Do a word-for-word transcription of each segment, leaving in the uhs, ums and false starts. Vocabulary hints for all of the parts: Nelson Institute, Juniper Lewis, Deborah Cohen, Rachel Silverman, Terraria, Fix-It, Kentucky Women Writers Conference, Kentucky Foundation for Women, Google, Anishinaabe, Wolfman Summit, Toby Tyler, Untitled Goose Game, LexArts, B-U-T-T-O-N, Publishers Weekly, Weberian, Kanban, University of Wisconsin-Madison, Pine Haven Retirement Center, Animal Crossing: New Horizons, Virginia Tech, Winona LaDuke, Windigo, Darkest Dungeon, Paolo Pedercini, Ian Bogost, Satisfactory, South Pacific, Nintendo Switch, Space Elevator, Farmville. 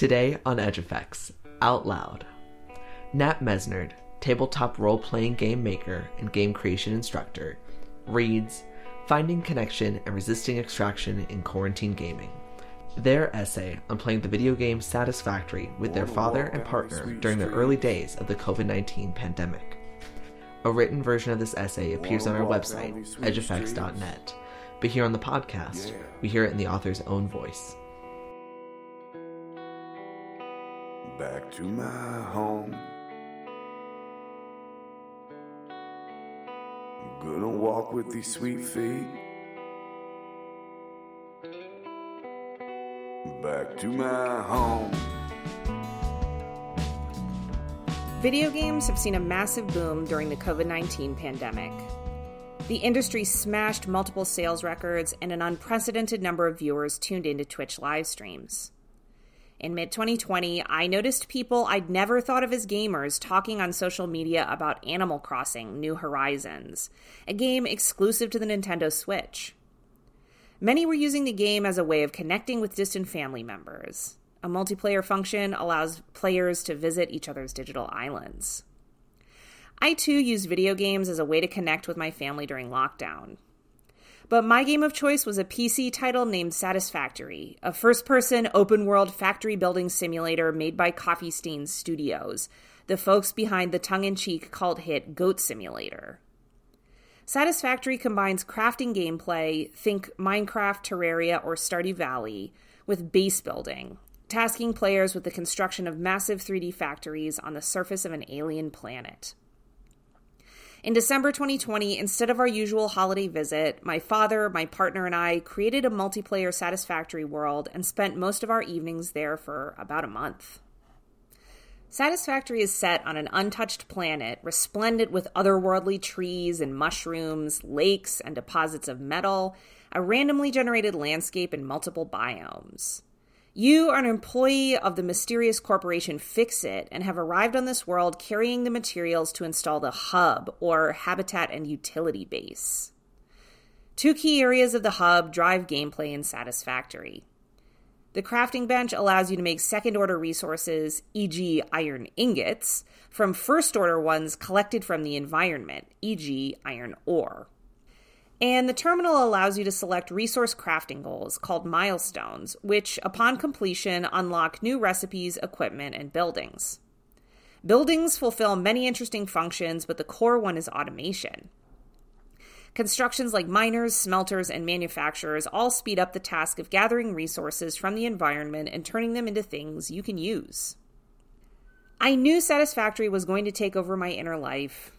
Today on Edge Effects, Out Loud. Nat Mesnard, tabletop role-playing game maker and game creation instructor, reads Finding Connection and Resisting Extraction in Quarantine Gaming, their essay on playing the video game Satisfactory with their father and partner during the early days of the covid nineteen pandemic. A written version of this essay appears on our website, edge effects dot net, but here on the podcast, we hear it in the author's own voice. Back to my home. I'm gonna walk with these sweet feet. Back to my home. Video games have seen a massive boom during the covid nineteen pandemic. The industry smashed multiple sales records and an unprecedented number of viewers tuned into Twitch live streams. In mid twenty twenty, I noticed people I'd never thought of as gamers talking on social media about Animal Crossing: New Horizons, a game exclusive to the Nintendo Switch. Many were using the game as a way of connecting with distant family members. A multiplayer function allows players to visit each other's digital islands. I, too, used video games as a way to connect with my family during lockdown. But my game of choice was a P C title named Satisfactory, a first-person, open-world factory-building simulator made by Coffee Stain Studios, the folks behind the tongue-in-cheek cult hit Goat Simulator. Satisfactory combines crafting gameplay, think Minecraft, Terraria, or Stardew Valley, with base building, tasking players with the construction of massive three D factories on the surface of an alien planet. In December twenty twenty, instead of our usual holiday visit, my father, my partner, and I created a multiplayer Satisfactory world and spent most of our evenings there for about a month. Satisfactory is set on an untouched planet, resplendent with otherworldly trees and mushrooms, lakes and deposits of metal, a randomly generated landscape in multiple biomes. You are an employee of the mysterious corporation Fix-It and have arrived on this world carrying the materials to install the hub, or habitat and utility base. Two key areas of the hub drive gameplay in Satisfactory. The crafting bench allows you to make second-order resources, for example iron ingots, from first-order ones collected from the environment, for example iron ore. And the terminal allows you to select resource crafting goals called milestones, which, upon completion, unlock new recipes, equipment, and buildings. Buildings fulfill many interesting functions, but the core one is automation. Constructions like miners, smelters, and manufacturers all speed up the task of gathering resources from the environment and turning them into things you can use. I knew Satisfactory was going to take over my inner life.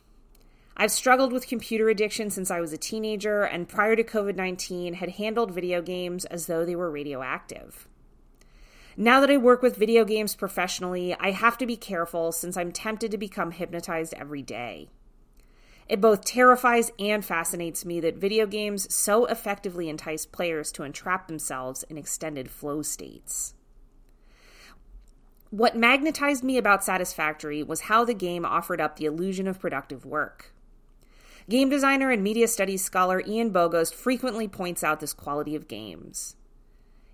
I've struggled with computer addiction since I was a teenager, and prior to covid nineteen had handled video games as though they were radioactive. Now that I work with video games professionally, I have to be careful since I'm tempted to become hypnotized every day. It both terrifies and fascinates me that video games so effectively entice players to entrap themselves in extended flow states. What magnetized me about Satisfactory was how the game offered up the illusion of productive work. Game designer and media studies scholar Ian Bogost frequently points out this quality of games.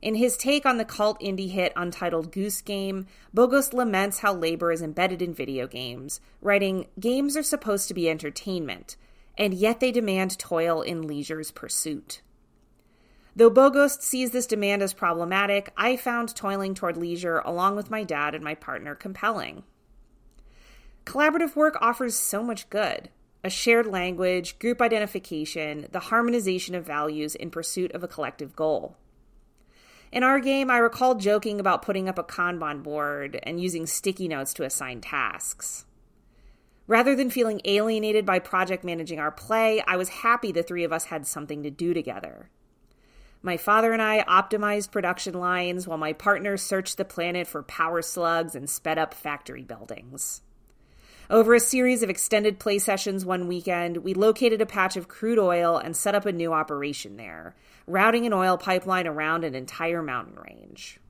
In his take on the cult indie hit Untitled Goose Game, Bogost laments how labor is embedded in video games, writing, "Games are supposed to be entertainment, and yet they demand toil in leisure's pursuit." Though Bogost sees this demand as problematic, I found toiling toward leisure along with my dad and my partner compelling. Collaborative work offers so much good. A shared language, group identification, the harmonization of values in pursuit of a collective goal. In our game, I recall joking about putting up a Kanban board and using sticky notes to assign tasks. Rather than feeling alienated by project managing our play, I was happy the three of us had something to do together. My father and I optimized production lines while my partner searched the planet for power slugs and sped up factory buildings. Over a series of extended play sessions one weekend, we located a patch of crude oil and set up a new operation there, routing an oil pipeline around an entire mountain range.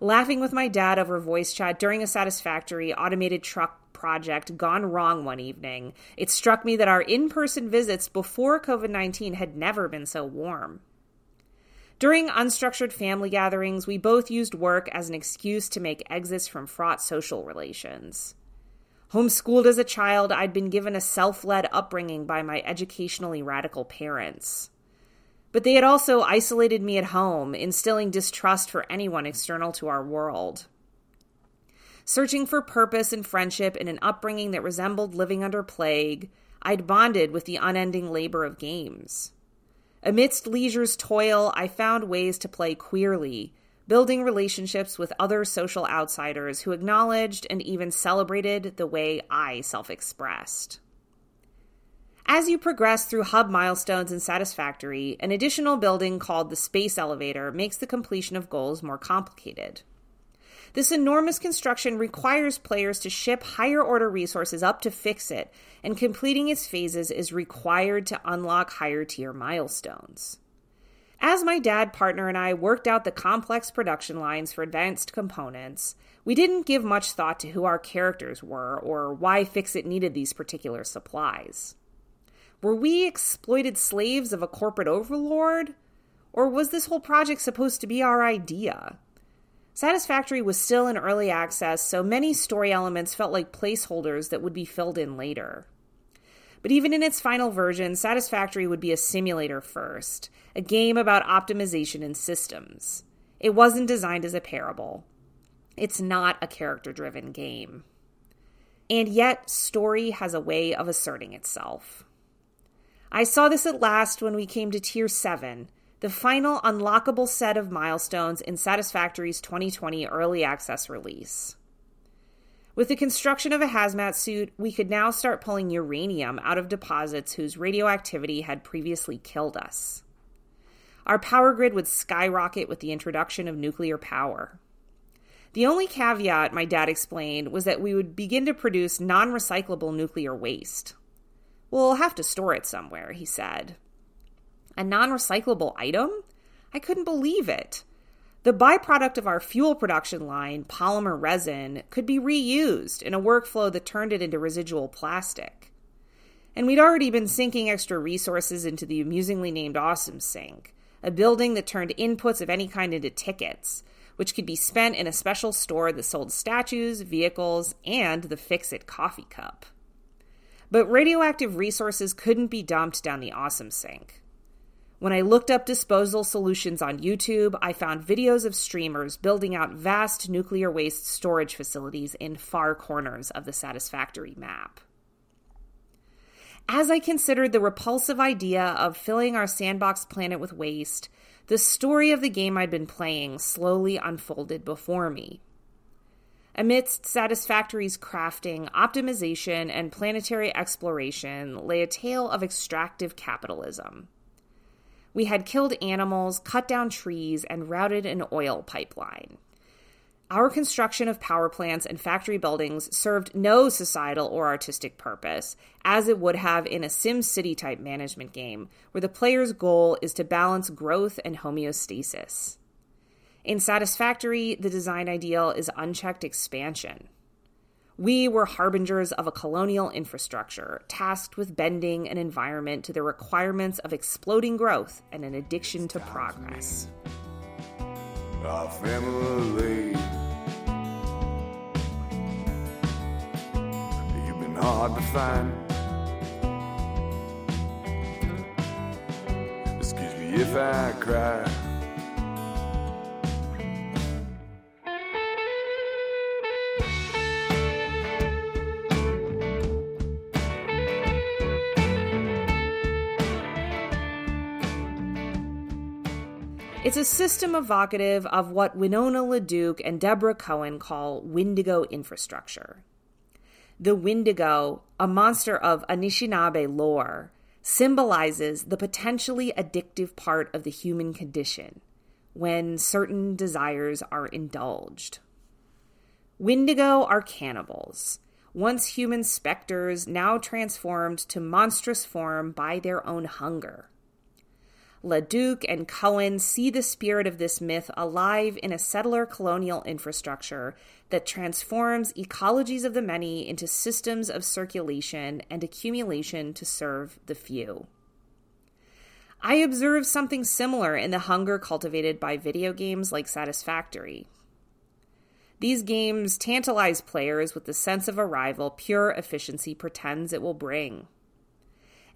Laughing with my dad over voice chat during a Satisfactory automated truck project gone wrong one evening, it struck me that our in-person visits before covid nineteen had never been so warm. During unstructured family gatherings, we both used work as an excuse to make exits from fraught social relations. Homeschooled as a child, I'd been given a self-led upbringing by my educationally radical parents. But they had also isolated me at home, instilling distrust for anyone external to our world. Searching for purpose and friendship in an upbringing that resembled living under plague, I'd bonded with the unending labor of games. Amidst leisure's toil, I found ways to play queerly, building relationships with other social outsiders who acknowledged and even celebrated the way I self-expressed. As you progress through hub milestones in Satisfactory, an additional building called the Space Elevator makes the completion of goals more complicated. This enormous construction requires players to ship higher-order resources up to Fix-It, and completing its phases is required to unlock higher-tier milestones. As my dad, partner, and I worked out the complex production lines for advanced components, we didn't give much thought to who our characters were or why Fix-It needed these particular supplies. Were we exploited slaves of a corporate overlord? Or was this whole project supposed to be our idea? Satisfactory was still in early access, so many story elements felt like placeholders that would be filled in later. But even in its final version, Satisfactory would be a simulator first, a game about optimization and systems. It wasn't designed as a parable. It's not a character-driven game. And yet, story has a way of asserting itself. I saw this at last when we came to Tier seven, the final unlockable set of milestones in Satisfactory's twenty twenty Early Access release. With the construction of a hazmat suit, we could now start pulling uranium out of deposits whose radioactivity had previously killed us. Our power grid would skyrocket with the introduction of nuclear power. The only caveat, my dad explained, was that we would begin to produce non-recyclable nuclear waste. We'll have to store it somewhere, he said. A non-recyclable item? I couldn't believe it. The byproduct of our fuel production line, polymer resin, could be reused in a workflow that turned it into residual plastic. And we'd already been sinking extra resources into the amusingly named Awesome Sink, a building that turned inputs of any kind into tickets, which could be spent in a special store that sold statues, vehicles, and the Fix-It coffee cup. But radioactive resources couldn't be dumped down the Awesome Sink. When I looked up disposal solutions on YouTube, I found videos of streamers building out vast nuclear waste storage facilities in far corners of the Satisfactory map. As I considered the repulsive idea of filling our sandbox planet with waste, the story of the game I'd been playing slowly unfolded before me. Amidst Satisfactory's crafting, optimization, and planetary exploration lay a tale of extractive capitalism. We had killed animals, cut down trees, and routed an oil pipeline. Our construction of power plants and factory buildings served no societal or artistic purpose, as it would have in a SimCity-type management game, where the player's goal is to balance growth and homeostasis. In Satisfactory, the design ideal is unchecked expansion. We were harbingers of a colonial infrastructure, tasked with bending an environment to the requirements of exploding growth and an addiction to progress. Our family, you've been hard to find. Excuse me if I cry. It's a system evocative of what Winona LaDuke and Deborah Cohen call Windigo infrastructure. The Windigo, a monster of Anishinaabe lore, symbolizes the potentially addictive part of the human condition, when certain desires are indulged. Windigo are cannibals, once human specters now transformed to monstrous form by their own hunger. LaDuke and Cohen see the spirit of this myth alive in a settler colonial infrastructure that transforms ecologies of the many into systems of circulation and accumulation to serve the few. I observed something similar in the hunger cultivated by video games like Satisfactory. These games tantalize players with the sense of arrival pure efficiency pretends it will bring.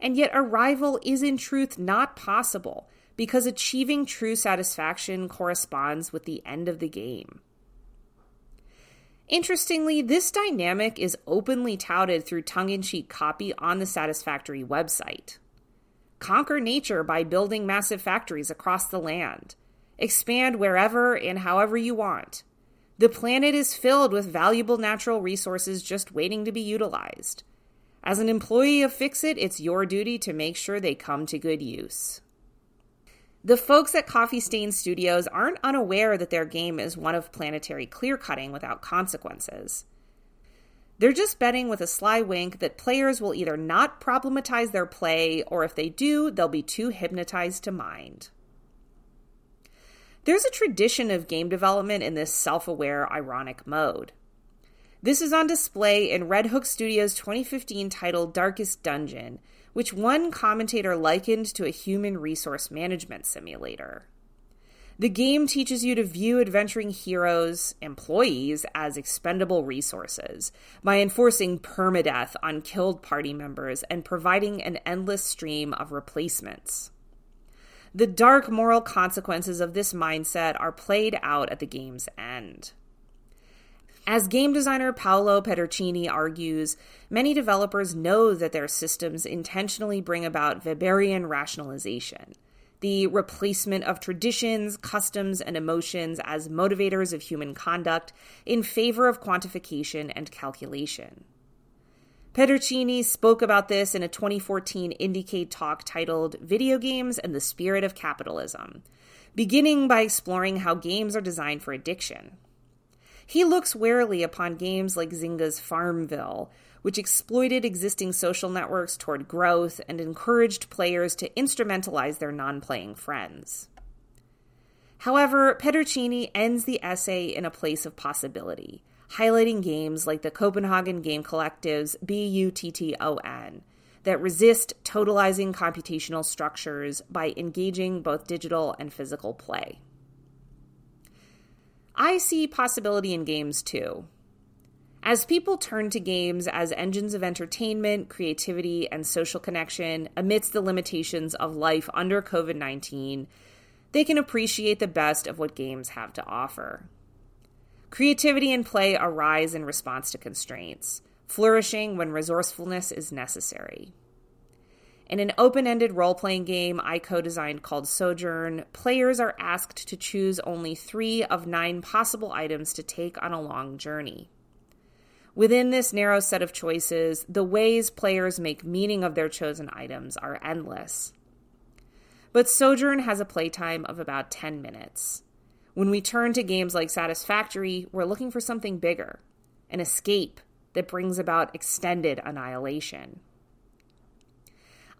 And yet arrival is in truth not possible, because achieving true satisfaction corresponds with the end of the game. Interestingly, this dynamic is openly touted through tongue-in-cheek copy on the Satisfactory website. Conquer nature by building massive factories across the land. Expand wherever and however you want. The planet is filled with valuable natural resources just waiting to be utilized. As an employee of Fix-It, it's your duty to make sure they come to good use. The folks at Coffee Stain Studios aren't unaware that their game is one of planetary clear-cutting without consequences. They're just betting with a sly wink that players will either not problematize their play, or if they do, they'll be too hypnotized to mind. There's a tradition of game development in this self-aware, ironic mode. This is on display in Red Hook Studios' twenty fifteen title Darkest Dungeon, which one commentator likened to a human resource management simulator. The game teaches you to view adventuring heroes, employees, as expendable resources by enforcing permadeath on killed party members and providing an endless stream of replacements. The dark moral consequences of this mindset are played out at the game's end. As game designer Paolo Pedercini argues, many developers know that their systems intentionally bring about Weberian rationalization, the replacement of traditions, customs, and emotions as motivators of human conduct in favor of quantification and calculation. Pedercini spoke about this in a twenty fourteen Indicate talk titled Video Games and the Spirit of Capitalism, beginning by exploring how games are designed for addiction. He looks warily upon games like Zynga's Farmville, which exploited existing social networks toward growth and encouraged players to instrumentalize their non-playing friends. However, Pedercini ends the essay in a place of possibility, highlighting games like the Copenhagen Game Collective's B U T T O N that resist totalizing computational structures by engaging both digital and physical play. I see possibility in games, too. As people turn to games as engines of entertainment, creativity, and social connection amidst the limitations of life under covid nineteen, they can appreciate the best of what games have to offer. Creativity and play arise in response to constraints, flourishing when resourcefulness is necessary. In an open-ended role-playing game I co-designed called Sojourn, players are asked to choose only three of nine possible items to take on a long journey. Within this narrow set of choices, the ways players make meaning of their chosen items are endless. But Sojourn has a playtime of about ten minutes. When we turn to games like Satisfactory, we're looking for something bigger, an escape that brings about extended annihilation.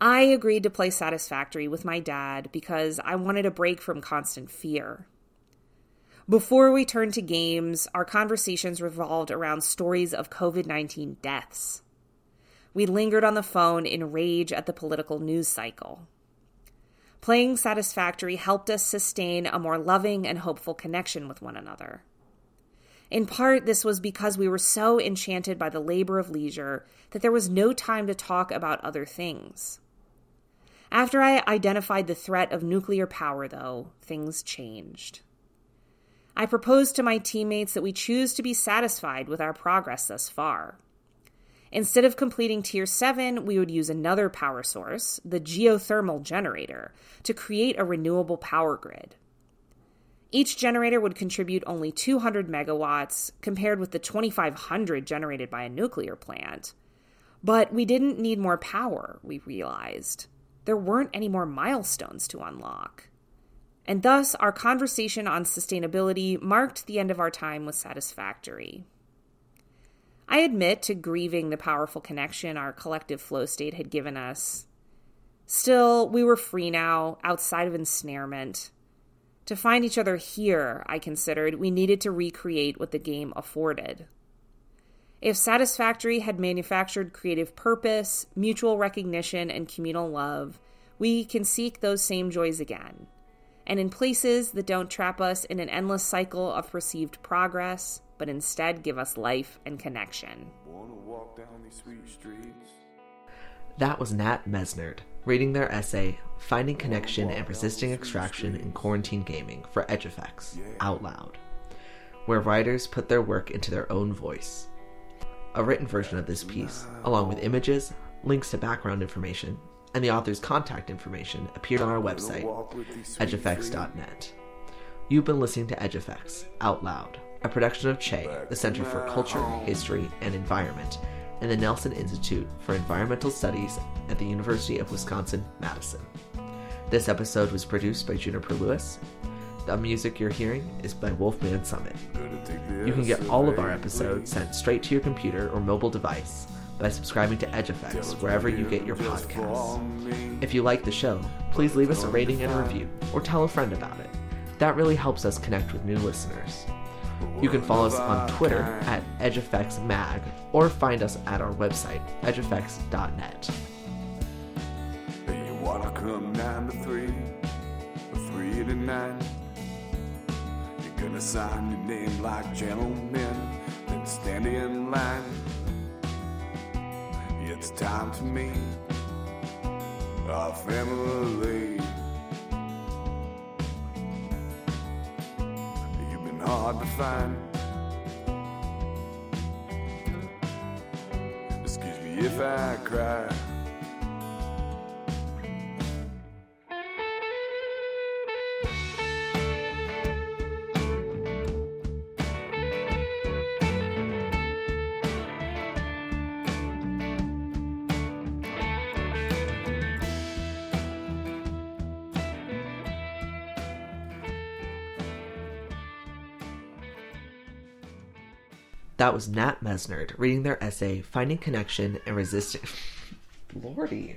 I agreed to play Satisfactory with my dad because I wanted a break from constant fear. Before we turned to games, our conversations revolved around stories of covid nineteen deaths. We lingered on the phone in rage at the political news cycle. Playing Satisfactory helped us sustain a more loving and hopeful connection with one another. In part, this was because we were so enchanted by the labor of leisure that there was no time to talk about other things. After I identified the threat of nuclear power, though, things changed. I proposed to my teammates that we choose to be satisfied with our progress thus far. Instead of completing Tier seven, we would use another power source, the geothermal generator, to create a renewable power grid. Each generator would contribute only two hundred megawatts, compared with the twenty-five hundred generated by a nuclear plant. But we didn't need more power, we realized. There weren't any more milestones to unlock. And thus, our conversation on sustainability marked the end of our time with Satisfactory. I admit to grieving the powerful connection our collective flow state had given us. Still, we were free now, outside of ensnarement. To find each other here, I considered, we needed to recreate what the game afforded. If Satisfactory had manufactured creative purpose, mutual recognition, and communal love, we can seek those same joys again, and in places that don't trap us in an endless cycle of perceived progress, but instead give us life and connection. Wanna walk down these sweet streets. That was Nat Mesnard reading their essay, Finding Connection and Resisting Extraction in Quarantine Gaming for Edge Effects, out loud, where writers put their work into their own voice. A written version of this piece, along with images, links to background information, and the author's contact information appeared on our website, edge effects dot net. You've been listening to Edge Effects, out loud, a production of C H E, the Center for Culture, History, and Environment, and the Nelson Institute for Environmental Studies at the University of Wisconsin-Madison. This episode was produced by Juniper Lewis. The music you're hearing is by Wolfman Summit. You can get all of our episodes sent straight to your computer or mobile device by subscribing to Edge Effects wherever you get your podcasts. If you like the show, please leave us a rating and a review, or tell a friend about it. That really helps us connect with new listeners. You can follow us on Twitter at edge effects mag or find us at our website, edge effects dot net. You wanna come nine to three, or three to nine. You're gonna sign your name like gentlemen, then stand in line. It's time to meet our family. Hard to find. Excuse me if I cry. That was Nat Mesnard reading their essay, Finding Connection and Resisting... Lordy.